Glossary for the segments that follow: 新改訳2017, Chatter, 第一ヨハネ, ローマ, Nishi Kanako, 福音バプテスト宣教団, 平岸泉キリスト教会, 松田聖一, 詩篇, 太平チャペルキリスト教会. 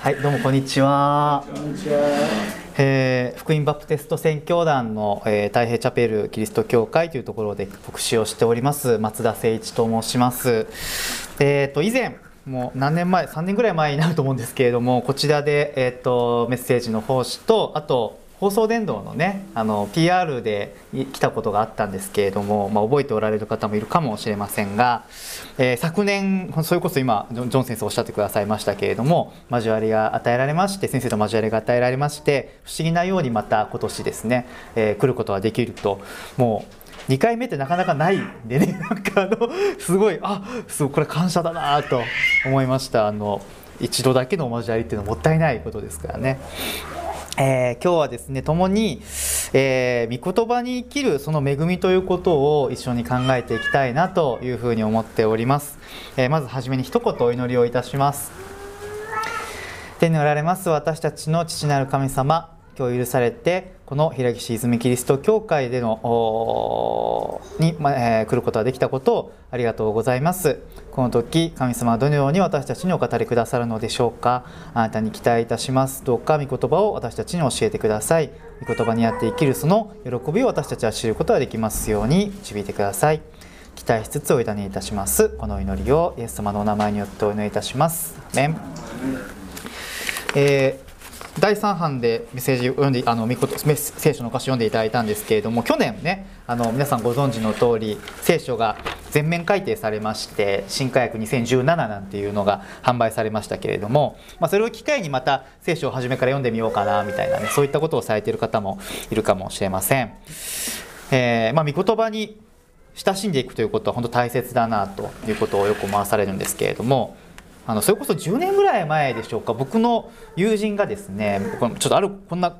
はい、どうもこんにちは。福音バプテスト宣教団の太平チャペルキリスト教会というところで牧師をしております松田誠一と申します。以前もう何年前、3年ぐらい前になると思うんですけれども、こちらでメッセージの奉仕とあと放送伝道のね、PR で来たことがあったんですけれども、覚えておられる方もいるかもしれませんが、昨年それこそ今ジョン先生おっしゃってくださいましたけれども、交わりが与えられまして、先生と交わりが与えられまして、不思議なようにまた今年ですね、来ることができると、もう2回目ってなかなかないんでね、なんかすごい、すごいこれ感謝だなと思いました。一度だけのお交わりっていうのはもったいないことですからね。今日はですね、共に、御言葉に生きるその恵みということを一緒に考えていきたいなというふうに思っております。まずはじめに一言お祈りをいたします。天におられます私たちの父なる神様、今日許されてこの平岸泉キリスト教会で来ることができたことをありがとうございます。この時神様はどのように私たちにお語りくださるのでしょうか。あなたに期待いたします。どうか御言葉を私たちに教えてください。御言葉にあって生きるその喜びを私たちは知ることができますように導いてください。期待しつつお委ねいたします。この祈りをイエス様のお名前によってお祈りいたします。アメン。第3版でメッセージを読んで、聖書のお箇所を読んでいただいたんですけれども、去年ね、皆さんご存知の通り聖書が全面改訂されまして、新改訳2017なんていうのが販売されましたけれども、それを機会にまた聖書を初めから読んでみようかなみたいなね、そういったことをされている方もいるかもしれません。御言葉に親しんでいくということは本当大切だなということをよく思わされるんですけれども、それこそ10年ぐらい前でしょうか、僕の友人がですね、ちょっとこんな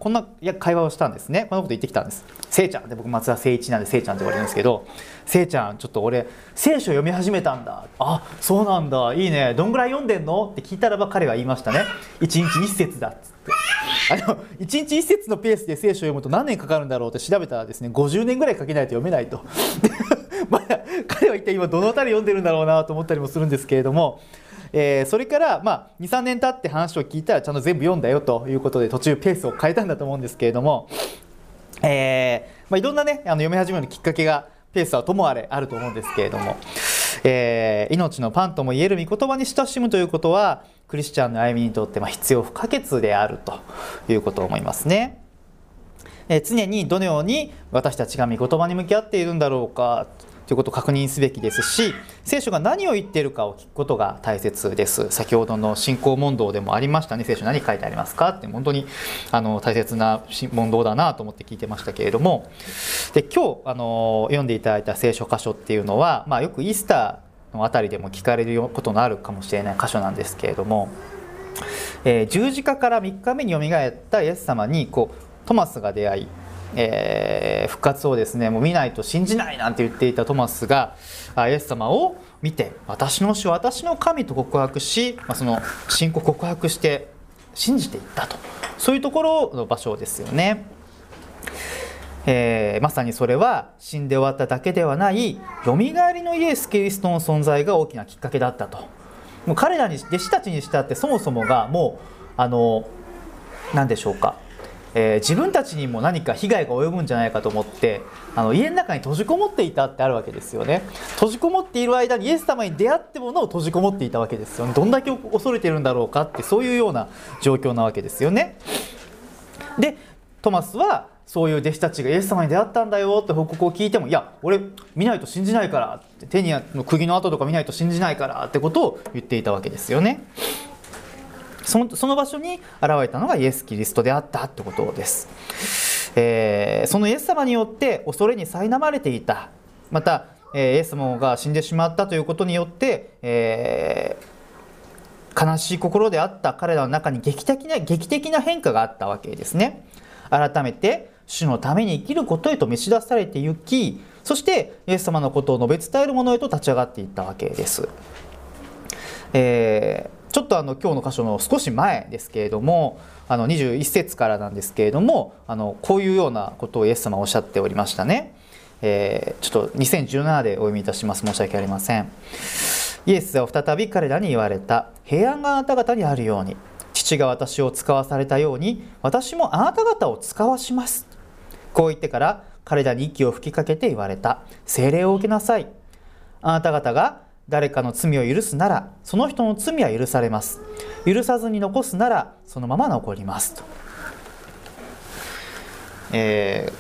会話をしたんですね。こんなこと言ってきたんです。せいちゃんで、僕松田誠一なんでせいちゃんって言われるんですけど、せいちゃんちょっと俺聖書読み始めたんだ。そうなんだ、いいね、どんぐらい読んでんのって聞いたらば、彼は言いましたね。1日1節だっつって、1日1節のペースで聖書を読むと何年かかるんだろうって調べたらですね、50年ぐらいかけないと読めないと彼は一体今どの辺り読んでるんだろうなと思ったりもするんですけれども、それから2,3 年経って話を聞いたらちゃんと全部読んだよということで、途中ペースを変えたんだと思うんですけれども、いろんなね、読み始めるきっかけが、ペースはともあれあると思うんですけれども、命のパンともいえる御言葉に親しむということはクリスチャンの歩みにとって必要不可欠であるということを思いますね。常にどのように私たちが御言葉に向き合っているんだろうかということを確認すべきですし、聖書が何を言っているかを聞くことが大切です。先ほどの信仰問答でもありましたね。聖書何書いてありますかって、本当に大切な問答だなと思って聞いてましたけれども、で今日読んでいただいた聖書箇所っていうのは、よくイースターのあたりでも聞かれることのあるかもしれない箇所なんですけれども、十字架から3日目によみがえったイエス様にトマスが出会い、復活をですね、もう見ないと信じないなんて言っていたトマスがイエス様を見て、私の主、私の神と告白し、その信仰を告白して信じていったと、そういうところの場所ですよね。まさにそれは死んで終わっただけではない、よみがえりのイエス・キリストの存在が大きなきっかけだったと。もう彼らに、弟子たちにしたって、そもそもがもう何でしょうか、自分たちにも何か被害が及ぶんじゃないかと思って、家の中に閉じこもっていたってあるわけですよね。閉じこもっている間にイエス様に出会ってものを閉じこもっていたわけですよね。どんだけ恐れてるんだろうかって、そういうような状況なわけですよね。でトマスはそういう弟子たちがイエス様に出会ったんだよって報告を聞いても、いや俺見ないと信じないからって、手に釘の跡とか見ないと信じないからってことを言っていたわけですよね。その場所に現れたのがイエス・キリストであったってことです。そのイエス様によって恐れに苛まれていた、また、イエス様が死んでしまったということによって、悲しい心であった彼らの中に劇的な変化があったわけですね。改めて主のために生きることへと召し出されてゆき、そしてイエス様のことを述べ伝える者へと立ち上がっていったわけです。ちょっと今日の箇所の少し前ですけれども、21節からなんですけれども、こういうようなことをイエス様はおっしゃっておりましたね。ちょっと2017でお読みいたします。申し訳ありません。イエスは再び彼らに言われた。平安があなた方にあるように、父が私を使わされたように、私もあなた方を使わします。こう言ってから彼らに息を吹きかけて言われた。聖霊を受けなさい。あなた方が誰かの罪を許すなら、その人の罪は許されます。許さずに残すなら、そのまま残ります。と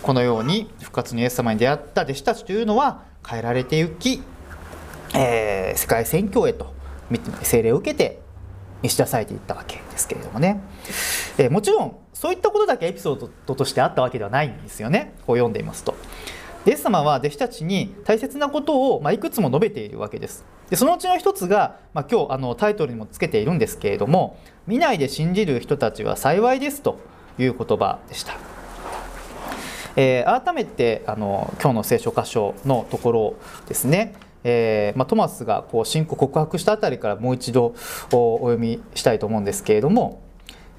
このように復活のイエス様に出会った弟子たちというのは変えられてゆき、世界宣教へと聖霊を受けて召し出されていったわけですけれどもね、もちろんそういったことだけエピソードとしてあったわけではないんですよね。こう読んでいますと、イエス様は弟子たちに大切なことを、いくつも述べているわけです。でそのうちの一つが、今日タイトルにもつけているんですけれども、見ないで信じる人たちは幸いですという言葉でした。改めて今日の聖書箇所のところですね、トマスが信仰告白したあたりからもう一度お読みしたいと思うんですけれども、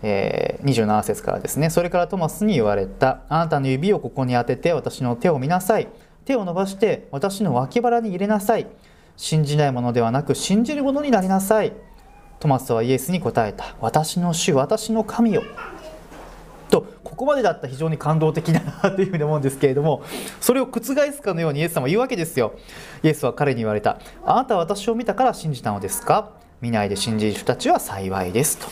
27節からですね。それからトマスに言われた。あなたの指をここに当てて私の手を見なさい。手を伸ばして私の脇腹に入れなさい。信じないものではなく信じるものになりなさい。トマスはイエスに答えた。私の主、私の神よと。ここまでだったら非常に感動的だなというふうに思うんですけれども、それを覆すかのようにイエス様は言うわけですよ。イエスは彼に言われた。あなたは私を見たから信じたのですか。見ないで信じる人たちは幸いですと。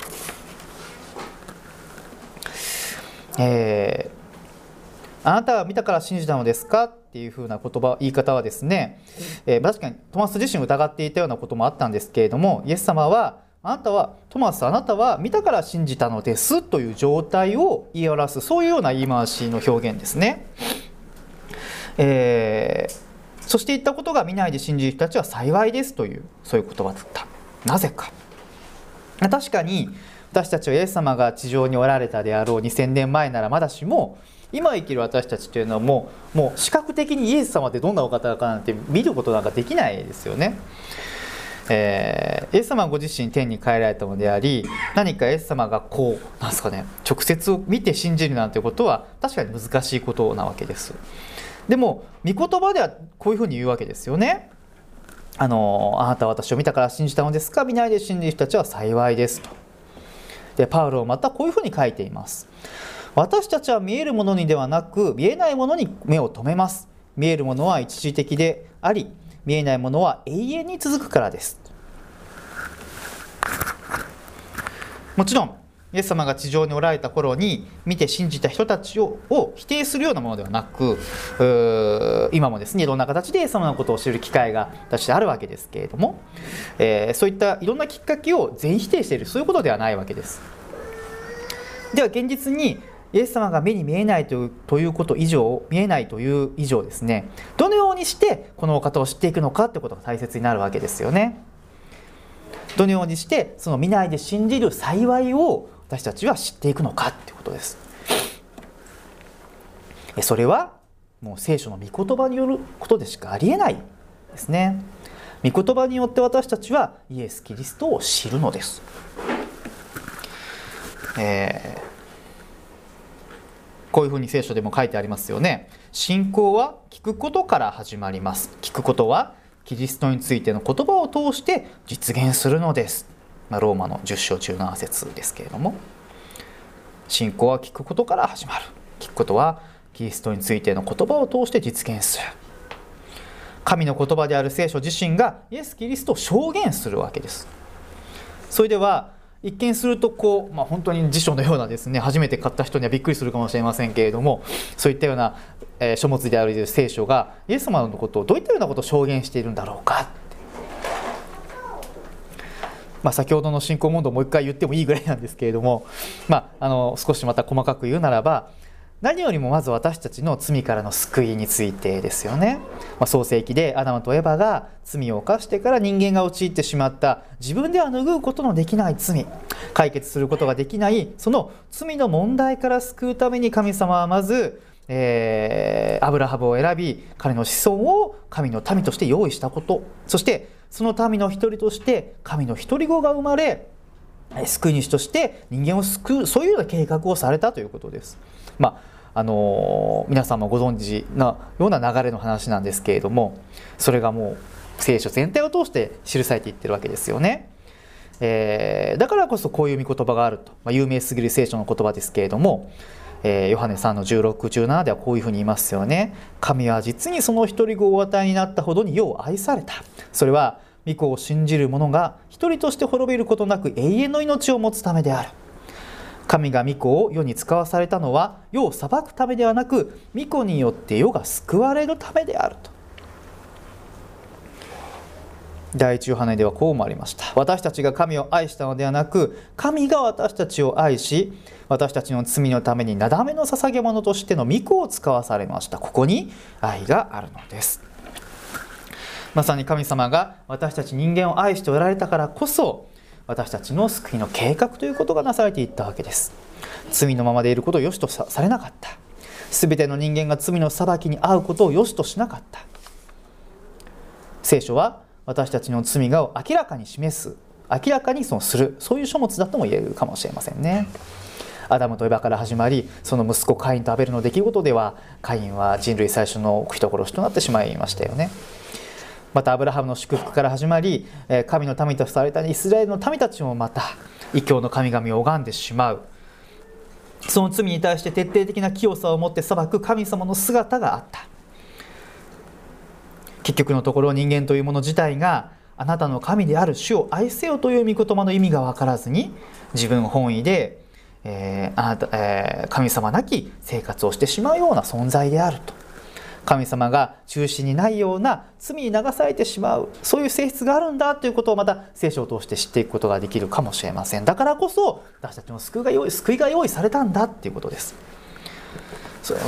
あなたは見たから信じたのですかっていうふうな言い方はですね、確かにトマス自身疑っていたようなこともあったんですけれども、イエス様はトマス、あなたは見たから信じたのですという状態を言い表す、そういうような言い回しの表現ですね。そして言ったことが見ないで信じる人たちは幸いですという、そういう言葉だった。なぜか、確かに私たちはイエス様が地上におられたであろう2000年前ならまだしも、今生きる私たちというのはもう視覚的にイエス様ってどんなお方かなんて見ることなんかできないですよね。イエス様ご自身天に帰られたのであり、何かイエス様が直接を見て信じるなんてことは確かに難しいことなわけです。でも御言葉ではこういうふうに言うわけですよね。あなたは私を見たから信じたのですか。見ないで信じる人たちは幸いですと。でパウロはまたこういうふうに書いています。私たちは見えるものにではなく見えないものに目を留めます。見えるものは一時的であり、見えないものは永遠に続くからです。もちろんイエス様が地上におられた頃に見て信じた人たちを否定するようなものではなく、今もですね、いろんな形でイエス様のことを知る機会が私あるわけですけれども、そういったいろんなきっかけを全否定している、そういうことではないわけです。では現実にイエス様が目に見えないということ以上、見えないという以上ですね、どのようにしてこのお方を知っていくのかということが大切になるわけですよね。どのようにしてその見ないで信じる幸いを私たちは知っていくのかということです。それはもう聖書の御言葉によることでしかありえないですね。御言葉によって私たちはイエス・キリストを知るのです。こういうふうに聖書でも書いてありますよね。信仰は聞くことから始まります。聞くことはキリストについての言葉を通して実現するのです。ローマの10章17節ですけれども、信仰は聞くことから始まる。聞くことはキリストについての言葉を通して実現する。神の言葉である聖書自身がイエス・キリストを証言するわけです。それでは一見すると本当に辞書のようなですね、初めて買った人にはびっくりするかもしれませんけれども、そういったような書物である聖書がイエス様のことをどういったようなことを証言しているんだろうかって、先ほどの信仰問答をもう一回言ってもいいぐらいなんですけれども、少しまた細かく言うならば、何よりもまず私たちの罪からの救いについてですよね。創世記でアダムとエバが罪を犯してから人間が陥ってしまった自分では拭うことのできない罪、解決することができないその罪の問題から救うために神様はまず、アブラハムを選び、彼の子孫を神の民として用意したこと、そしてその民の一人として神の一人子が生まれ、救い主として人間を救う、そういうような計画をされたということです。皆さんもご存知のような流れの話なんですけれども、それがもう聖書全体を通して記されていってるわけですよね。だからこそこういう御言葉があると、有名すぎる聖書の言葉ですけれども、ヨハネ 3:16、17ではこういうふうに言いますよね。神は実にその一人子をお与えになったほどに世を愛された。それは御子を信じる者が一人として滅びることなく永遠の命を持つためである。神が御子を世に使わされたのは世を裁くためではなく、御子によって世が救われるためであると。第一ヨハネではこうもありました。私たちが神を愛したのではなく、神が私たちを愛し、私たちの罪のためになだめの捧げ物としての御子を使わされました。ここに愛があるのです。まさに神様が私たち人間を愛しておられたからこそ、私たちの救いの計画ということがなされていったわけです。罪のままでいることを良しとされなかった。全ての人間が罪の裁きに遭うことを良しとしなかった。聖書は私たちの罪が明らかに示す、明らかにする、そういう書物だとも言えるかもしれませんね。アダムとエバから始まり、その息子カインとアベルの出来事では、カインは人類最初の人殺しとなってしまいましたよね。またアブラハムの祝福から始まり、神の民とされたイスラエルの民たちもまた異教の神々を拝んでしまう。その罪に対して徹底的な清さを持って裁く神様の姿があった。結局のところ、人間というもの自体があなたの神である主を愛せよという御言葉の意味が分からずに、自分本位で、神様なき生活をしてしまうような存在であると。神様が中心にないような罪に流されてしまう、そういう性質があるんだということをまた聖書を通して知っていくことができるかもしれません。だからこそ私たちの救いが用意されたんだということです。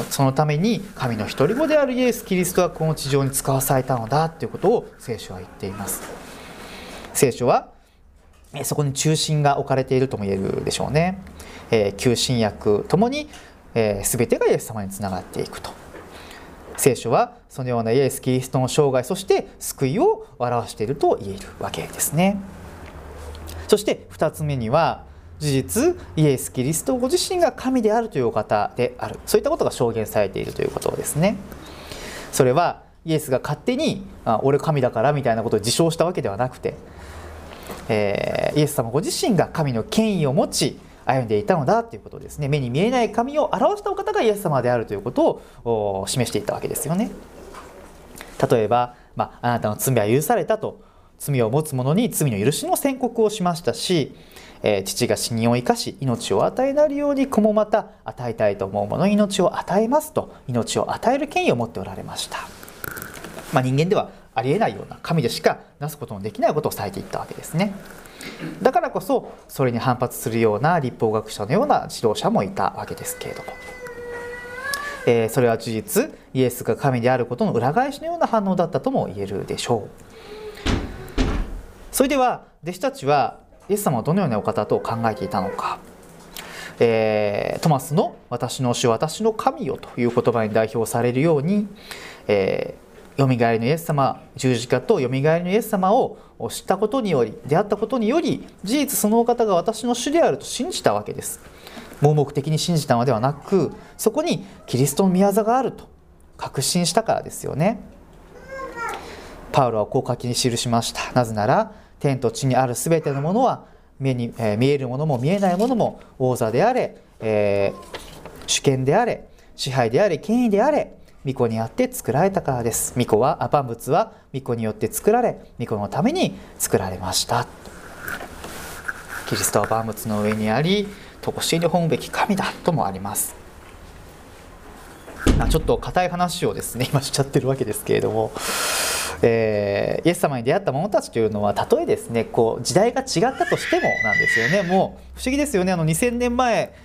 そのために神の一人子であるイエス・キリストはこの地上に使わされたのだということを聖書は言っています。聖書はそこに中心が置かれているとも言えるでしょうね。旧新約ともに全てがイエス様につながっていくと。聖書はそのようなイエス・キリストの生涯、そして救いを表していると言えるわけですね。そして2つ目には、事実イエス・キリストご自身が神であるというお方である、そういったことが証言されているということですね。それはイエスが勝手に俺神だからみたいなことを自称したわけではなくて、イエス様ご自身が神の権威を持ち歩んでいたのだということですね。目に見えない神を表したお方がイエス様であるということを示していったわけですよね。例えば、あなたの罪は許されたと罪を持つ者に罪の許しの宣告をしましたし、父が死人を生かし命を与えなるように、子もまた与えたいと思う者の命を与えますと、命を与える権威を持っておられました。人間ではありえないような、神でしかなすことのできないことをされていったわけですね。だからこそそれに反発するような立法学者のような指導者もいたわけですけれども、それは事実イエスが神であることの裏返しのような反応だったとも言えるでしょう。それでは弟子たちはイエス様はどのようなお方と考えていたのか。トマスの私の主私の神よという言葉に代表されるように、よみがえりのイエス様、十字架とよみがえりのイエス様を知ったことにより、出会ったことにより、事実そのお方が私の主であると信じたわけです。盲目的に信じたのではなく、そこにキリストの御業があると確信したからですよね。パウロはこう書きに記しました。なぜなら天と地にあるすべてのものは、目に見えるものも見えないものも、王座であれ、主権であれ、支配であれ、権威であれ、御子にあって作られたからです。万物は御子によって作られ、御子のために作られました。キリストは万物の上にあり、常しえに本べき神だともあります。ちょっと固い話をですね今しちゃってるわけですけれども、イエス様に出会った者たちというのは、たとえですね時代が違ったとしてもなんですよね。もう不思議ですよね。2000年前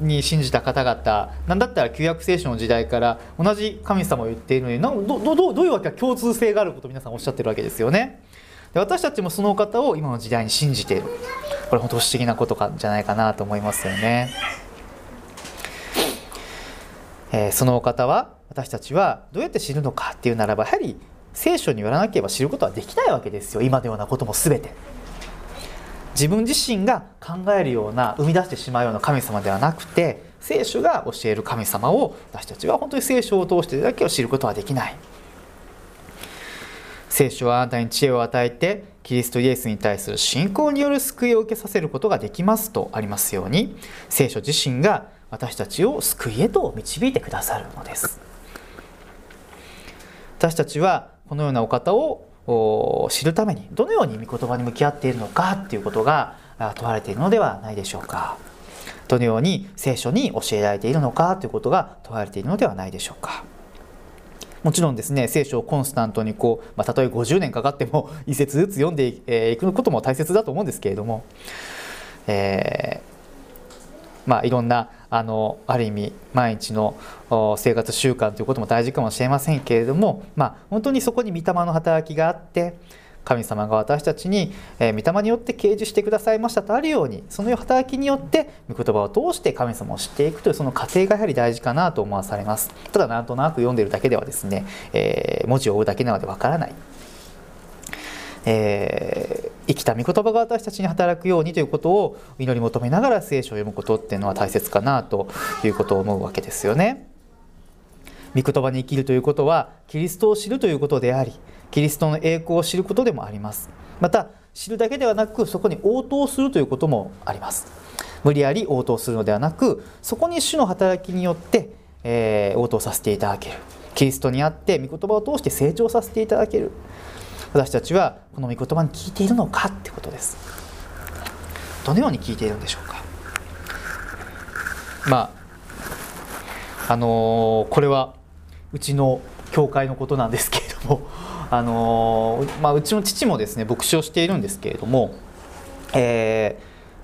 に信じた方々、何だったら旧約聖書の時代から同じ神様を言っているのに、どういうわけか共通性があることを皆さんおっしゃってるわけですよね。で、私たちもその方を今の時代に信じている、これ本当不思議なことじゃないかなと思いますよね。そのお方は、私たちはどうやって知るのかっていうならば、やはり聖書によらなければ知ることはできないわけですよ。今のようなことも全て自分自身が考えるような、生み出してしまうような神様ではなくて、聖書が教える神様を私たちは本当に聖書を通してだけを知ることはできない。聖書はあなたに知恵を与えて、キリストイエスに対する信仰による救いを受けさせることができますとありますように、聖書自身が私たちを救いへと導いてくださるのです。私たちはこのようなお方を知るためにどのように御言葉に向き合っているのかということが問われているのではないでしょうか。どのように聖書に教えられているのかということが問われているのではないでしょうか。もちろんですね、聖書をコンスタントにたとえ50年かかっても一節ずつ読んでいくことも大切だと思うんですけれども、いろんなある意味毎日の生活習慣ということも大事かもしれませんけれども、本当にそこに御霊の働きがあって、神様が私たちに御霊によって啓示してくださいましたとあるように、その働きによって御言葉を通して神様を知っていくというその過程がやはり大事かなと思わされます。ただなんとなく読んでいるだけではですね、文字を追うだけなのでわからない、生きた御言葉が私たちに働くようにということを祈り求めながら聖書を読むことっていうのは大切かなということを思うわけですよね。御言葉に生きるということはキリストを知るということであり、キリストの栄光を知ることでもあります。また知るだけではなく、そこに応答するということもあります。無理やり応答するのではなく、そこに主の働きによって、応答させていただける、キリストにあって御言葉を通して成長させていただける、私たちはこの御言葉に聞いているのかってことです。どのように聞いているんでしょうか。これはうちの教会のことなんですけれども、うちの父もですね牧師をしているんですけれども、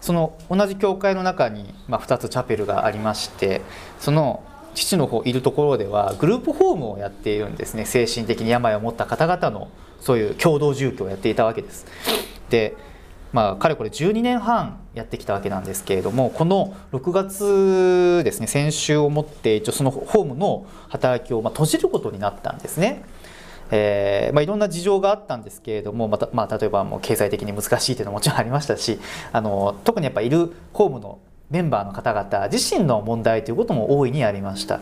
その同じ教会の中に、2つチャペルがありまして、その父の方いるところではグループホームをやっているんですね。精神的に病を持った方々のそういう共同住居をやっていたわけです。で、かれこれ12年半やってきたわけなんですけれども、この6月ですね、先週をもって一応そのホームの働きを閉じることになったんですね。いろんな事情があったんですけれども、例えばもう経済的に難しいというのももちろんありましたし、特にやっぱいるホームのメンバーの方々自身の問題ということも大いにありました。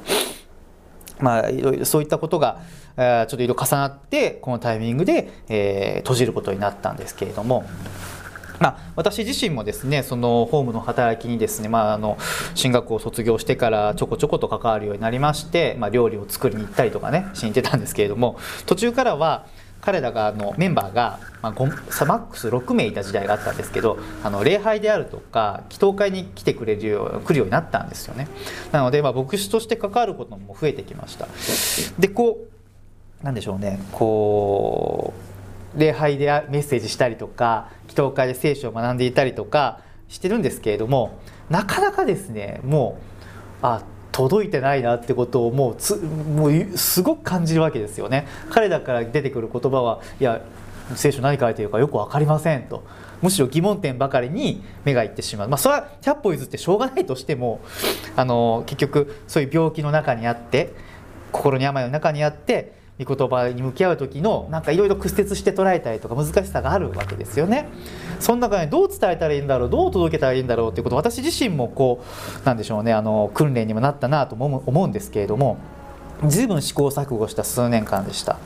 そういったことがちょっといろいろ重なってこのタイミングで、閉じることになったんですけれども、私自身もですねそのホームの働きにですね、進学を卒業してからちょこちょこと関わるようになりまして、料理を作りに行ったりとかねしに行ってたんですけれども、途中からは彼らがメンバーが、マックス6名いた時代があったんですけど、礼拝であるとか祈祷会に来るようになったんですよね。なので、牧師として関わることも増えてきました。でなんでしょうね、礼拝でメッセージしたりとか祈祷会で聖書を学んでいたりとかしてるんですけれども、なかなかですねもう届いてないなってことをもうすごく感じるわけですよね。彼らから出てくる言葉は、いや聖書何書いてるかよく分かりませんと、むしろ疑問点ばかりに目がいってしまう。それは100歩譲ってしょうがないとしても、結局そういう病気の中にあって、心に病の中にあって、御言葉に向き合う時のいろいろ屈折して捉えたりとか難しさがあるわけですよね。その中でどう伝えたらいいんだろう、どう届けたらいいんだろうということを、私自身もなんでしょうね、訓練にもなったなと思うんですけれども、随分試行錯誤した数年間でした。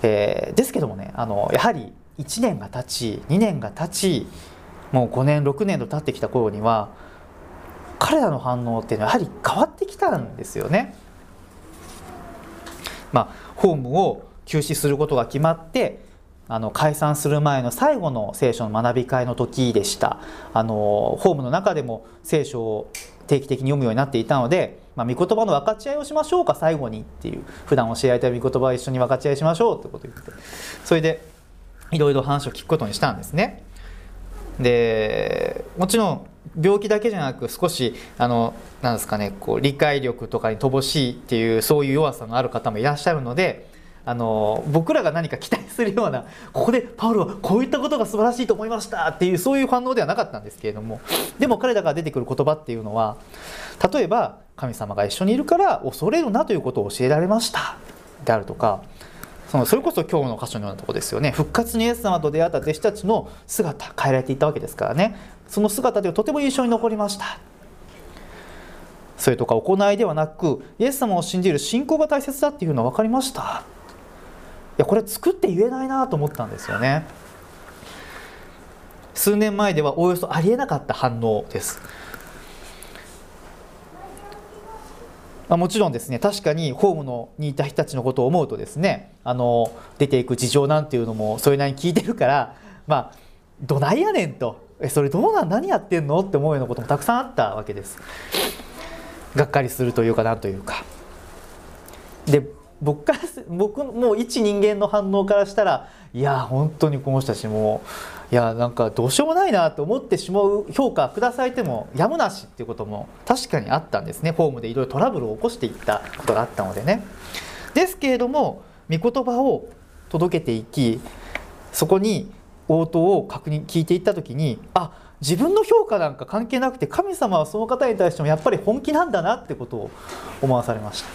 ですけどもね、やはり1年が経ち2年が経ち、もう5年6年と経ってきた頃には彼らの反応っていうのはやはり変わってきたんですよね。ホームを休止することが決まって解散する前の最後の聖書の学び会の時でした。ホームの中でも聖書を定期的に読むようになっていたので、御言葉の分かち合いをしましょうか最後にっていう、普段教えられた御言葉を一緒に分かち合いしましょうってことを言って、それでいろいろ話を聞くことにしたんですね。でもちろん病気だけじゃなく、少しなんですかね、理解力とかに乏しいっていうそういう弱さのある方もいらっしゃるので、僕らが何か期待するような、ここでパウロはこういったことが素晴らしいと思いましたっていうそういう反応ではなかったんですけれども、でも彼らから出てくる言葉っていうのは、例えば神様が一緒にいるから恐れるなということを教えられましたであるとか、それこそ今日の箇所のようなとこですよね。復活のイエス様と出会った弟子たちの姿、変えられていったわけですからね。その姿でとても印象に残りました。それとか行いではなく、イエス様を信じる信仰が大切だっていうのは分かりました。これ作って言えないなと思ったんですよね。数年前ではおおよそありえなかった反応です。もちろんですね、確かにホームのにいた人たちのことを思うとですね、出ていく事情なんていうのもそれなりに聞いてるから、まあどないやねんと、それどうなん何やってんのって思うようなこともたくさんあったわけです。がっかりするというか、なんというか。で僕もう一人間の反応からしたら、いや本当にこの人たちもいやなんかどうしようもないなと思ってしまう、評価下されてもやむなしっていうことも確かにあったんですね。ホームでいろいろトラブルを起こしていったことがあったのでね。ですけれども御言葉を届けていき、そこに応答を聞いていった時に、あ、自分の評価なんか関係なくて神様はその方に対してもやっぱり本気なんだなってことを思わされました。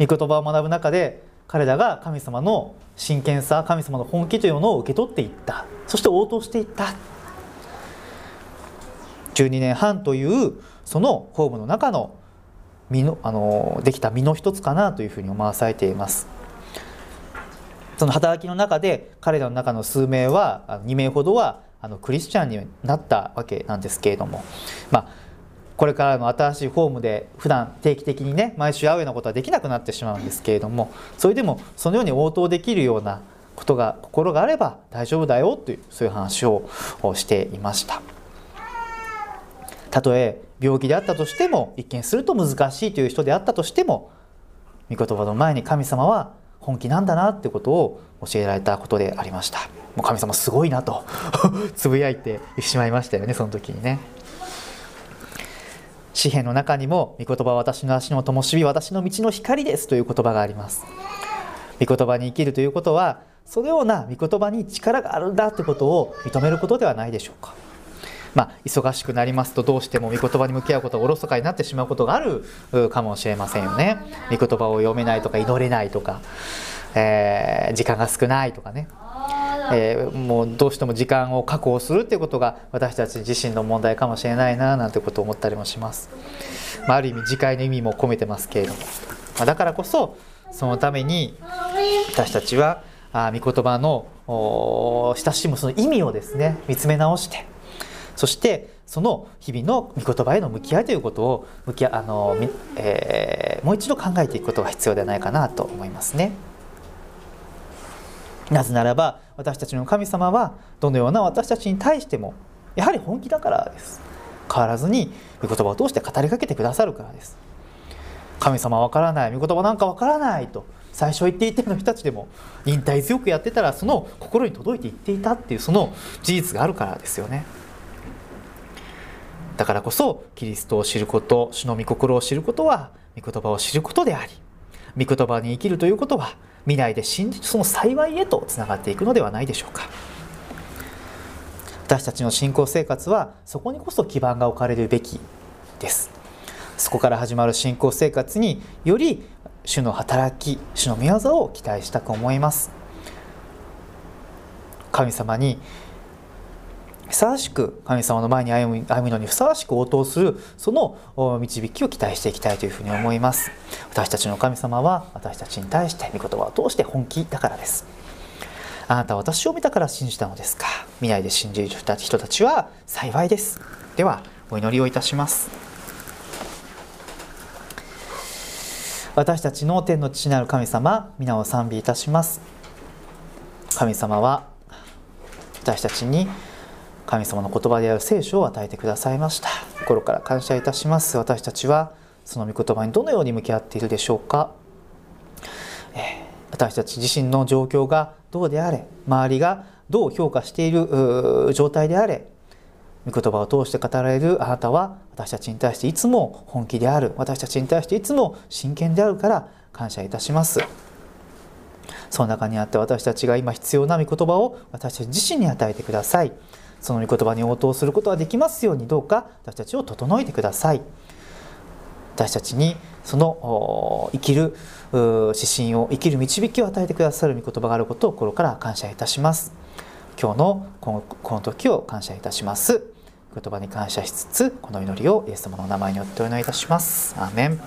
御言葉を学ぶ中で彼らが神様の真剣さ、神様の本気というものを受け取っていった、そして応答していった。12年半というそのホームの中のできた身の一つかなというふうに思わされています。その働きの中で彼らの中の数名は、2名ほどはクリスチャンになったわけなんですけれども、これからの新しいホームで普段定期的にね、毎週会うようなことはできなくなってしまうんですけれども、それでもそのように応答できるようなことが心があれば大丈夫だよという、そういう話をしていました。たとえ病気であったとしても、一見すると難しいという人であったとしても、御言葉の前に神様は本気なんだなということを教えられたことでありました。もう神様すごいなとつぶやいてしまいましたよね、その時にね。詩篇の中にも、御言葉は私の足の灯火、私の道の光ですという言葉があります。御言葉に生きるということは、そのような御言葉に力があるんだということを認めることではないでしょうか。忙しくなりますと、どうしても御言葉に向き合うことがおろそかになってしまうことがあるかもしれませんよね。御言葉を読めないとか、祈れないとか、時間が少ないとかね。もうどうしても時間を確保するっていうことが私たち自身の問題かもしれないななんてことを思ったりもします。ある意味自戒の意味も込めてますけれども、だからこそそのために私たちは御言葉の親しむその意味をですね、見つめ直して、そしてその日々の御言葉への向き合いということをもう一度考えていくことが必要ではないかなと思いますね。なぜならば私たちの神様はどのような私たちに対してもやはり本気だからです。変わらずに御言葉を通して語りかけてくださるからです。神様わからない、御言葉なんかわからないと最初言っていたような人たちでも、忍耐強くやってたらその心に届いていっていたっていう、その事実があるからですよね。だからこそキリストを知ること、主の御心を知ることは御言葉を知ることであり、御言葉に生きるということは未来で信じるその幸いへとつながっていくのではないでしょうか。私たちの信仰生活はそこにこそ基盤が置かれるべきです。そこから始まる信仰生活により主の働き、主の御業を期待したく思います。神様にふさわしく、神様の前に歩むのにふさわしく応答する、その導きを期待していきたいというふうに思います。私たちの神様は私たちに対して御言葉を通して本気だからです。あなたは私を見たから信じたのですか。未来で信じる人たちは幸いです。ではお祈りをいたします。私たちの天の父なる神様、皆を賛美いたします。神様は私たちに神様の言葉である聖書を与えてくださいました。心から感謝いたします。私たちはその御言葉にどのように向き合っているでしょうか。私たち自身の状況がどうであれ、周りがどう評価している状態であれ、御言葉を通して語られるあなたは私たちに対していつも本気である、私たちに対していつも真剣であるから感謝いたします。その中にあって私たちが今必要な御言葉を私たち自身に与えてください。その御言葉に応答することができますように、どうか私たちを整えてください。私たちにその生きる指針を、生きる導きを与えてくださる御言葉があることを心から感謝いたします。今日のこの時を感謝いたします。御言葉に感謝しつつ、この祈りをイエス様のお名前によってお祈りいたします。アーメン。